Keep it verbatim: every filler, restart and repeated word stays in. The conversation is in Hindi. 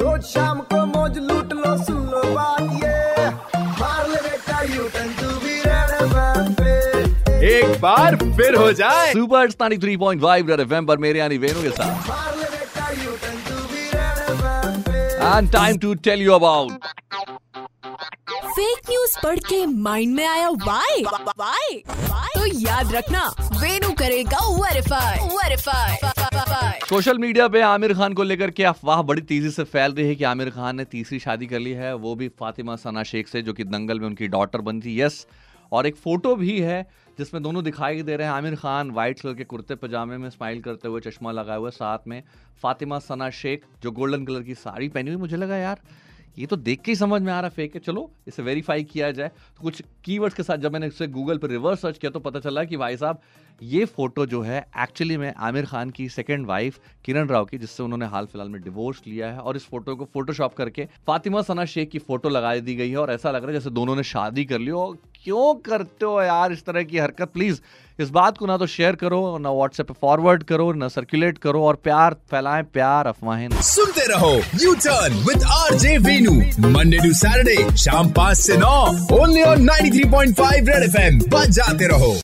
रोज शाम को मौज लूट लो, सुन लो बात ये, मार ले बेटा यूटर्न पे, एक बार फिर हो जाए सुपर तिरानवे पॉइंट पाँच रेड एफएम पर मेरे यानी वेणु के साथ। And time to tell you about fake news पढ़ के माइंड में आया वाई, वाई तो याद रखना वेणु करेगा वेरीफाई वेरीफाई। सोशल मीडिया पे आमिर खान को लेकर के अफवाह बड़ी तेजी से फैल रही है कि आमिर खान ने तीसरी शादी कर ली है, वो भी फातिमा सना शेख से, जो कि दंगल में उनकी डॉटर बनी थी। यस, और एक फोटो भी है जिसमें दोनों दिखाई दे रहे हैं। आमिर खान व्हाइट कलर के कुर्ते पजामे में स्माइल करते हुए, चश्मा लगाए हुए, साथ में फातिमा सना शेख जो गोल्डन कलर की साड़ी पहनी हुई। मुझे लगा यार ये तो देख के ही समझ में आ रहा फेक है, चलो इसे वेरीफाई किया जाए। तो कुछ कीवर्ड्स के साथ जब मैंने इसे गूगल पर रिवर्स सर्च किया तो पता चला कि भाई साहब ये फोटो जो है एक्चुअली में आमिर खान की सेकंड वाइफ किरण राव की, जिससे उन्होंने हाल फिलहाल में डिवोर्स लिया है, और इस फोटो को फोटोशॉप करके फातिमा सना शेख की फोटो लगा दी गई है। और ऐसा लग रहा है जैसे दोनों ने शादी कर ली हो। क्यों करते हो यार इस तरह की हरकत? प्लीज इस बात को ना तो शेयर करो, ना व्हाट्सएप पे फॉरवर्ड करो, ना सर्कुलेट करो, और प्यार फैलाएं, प्यार अफवाहें सुनते रहो। U turn with RJ Vinu, Monday to Saturday शाम पाँच से नौ, only on ninety three point five Red FM. बजाते रहो।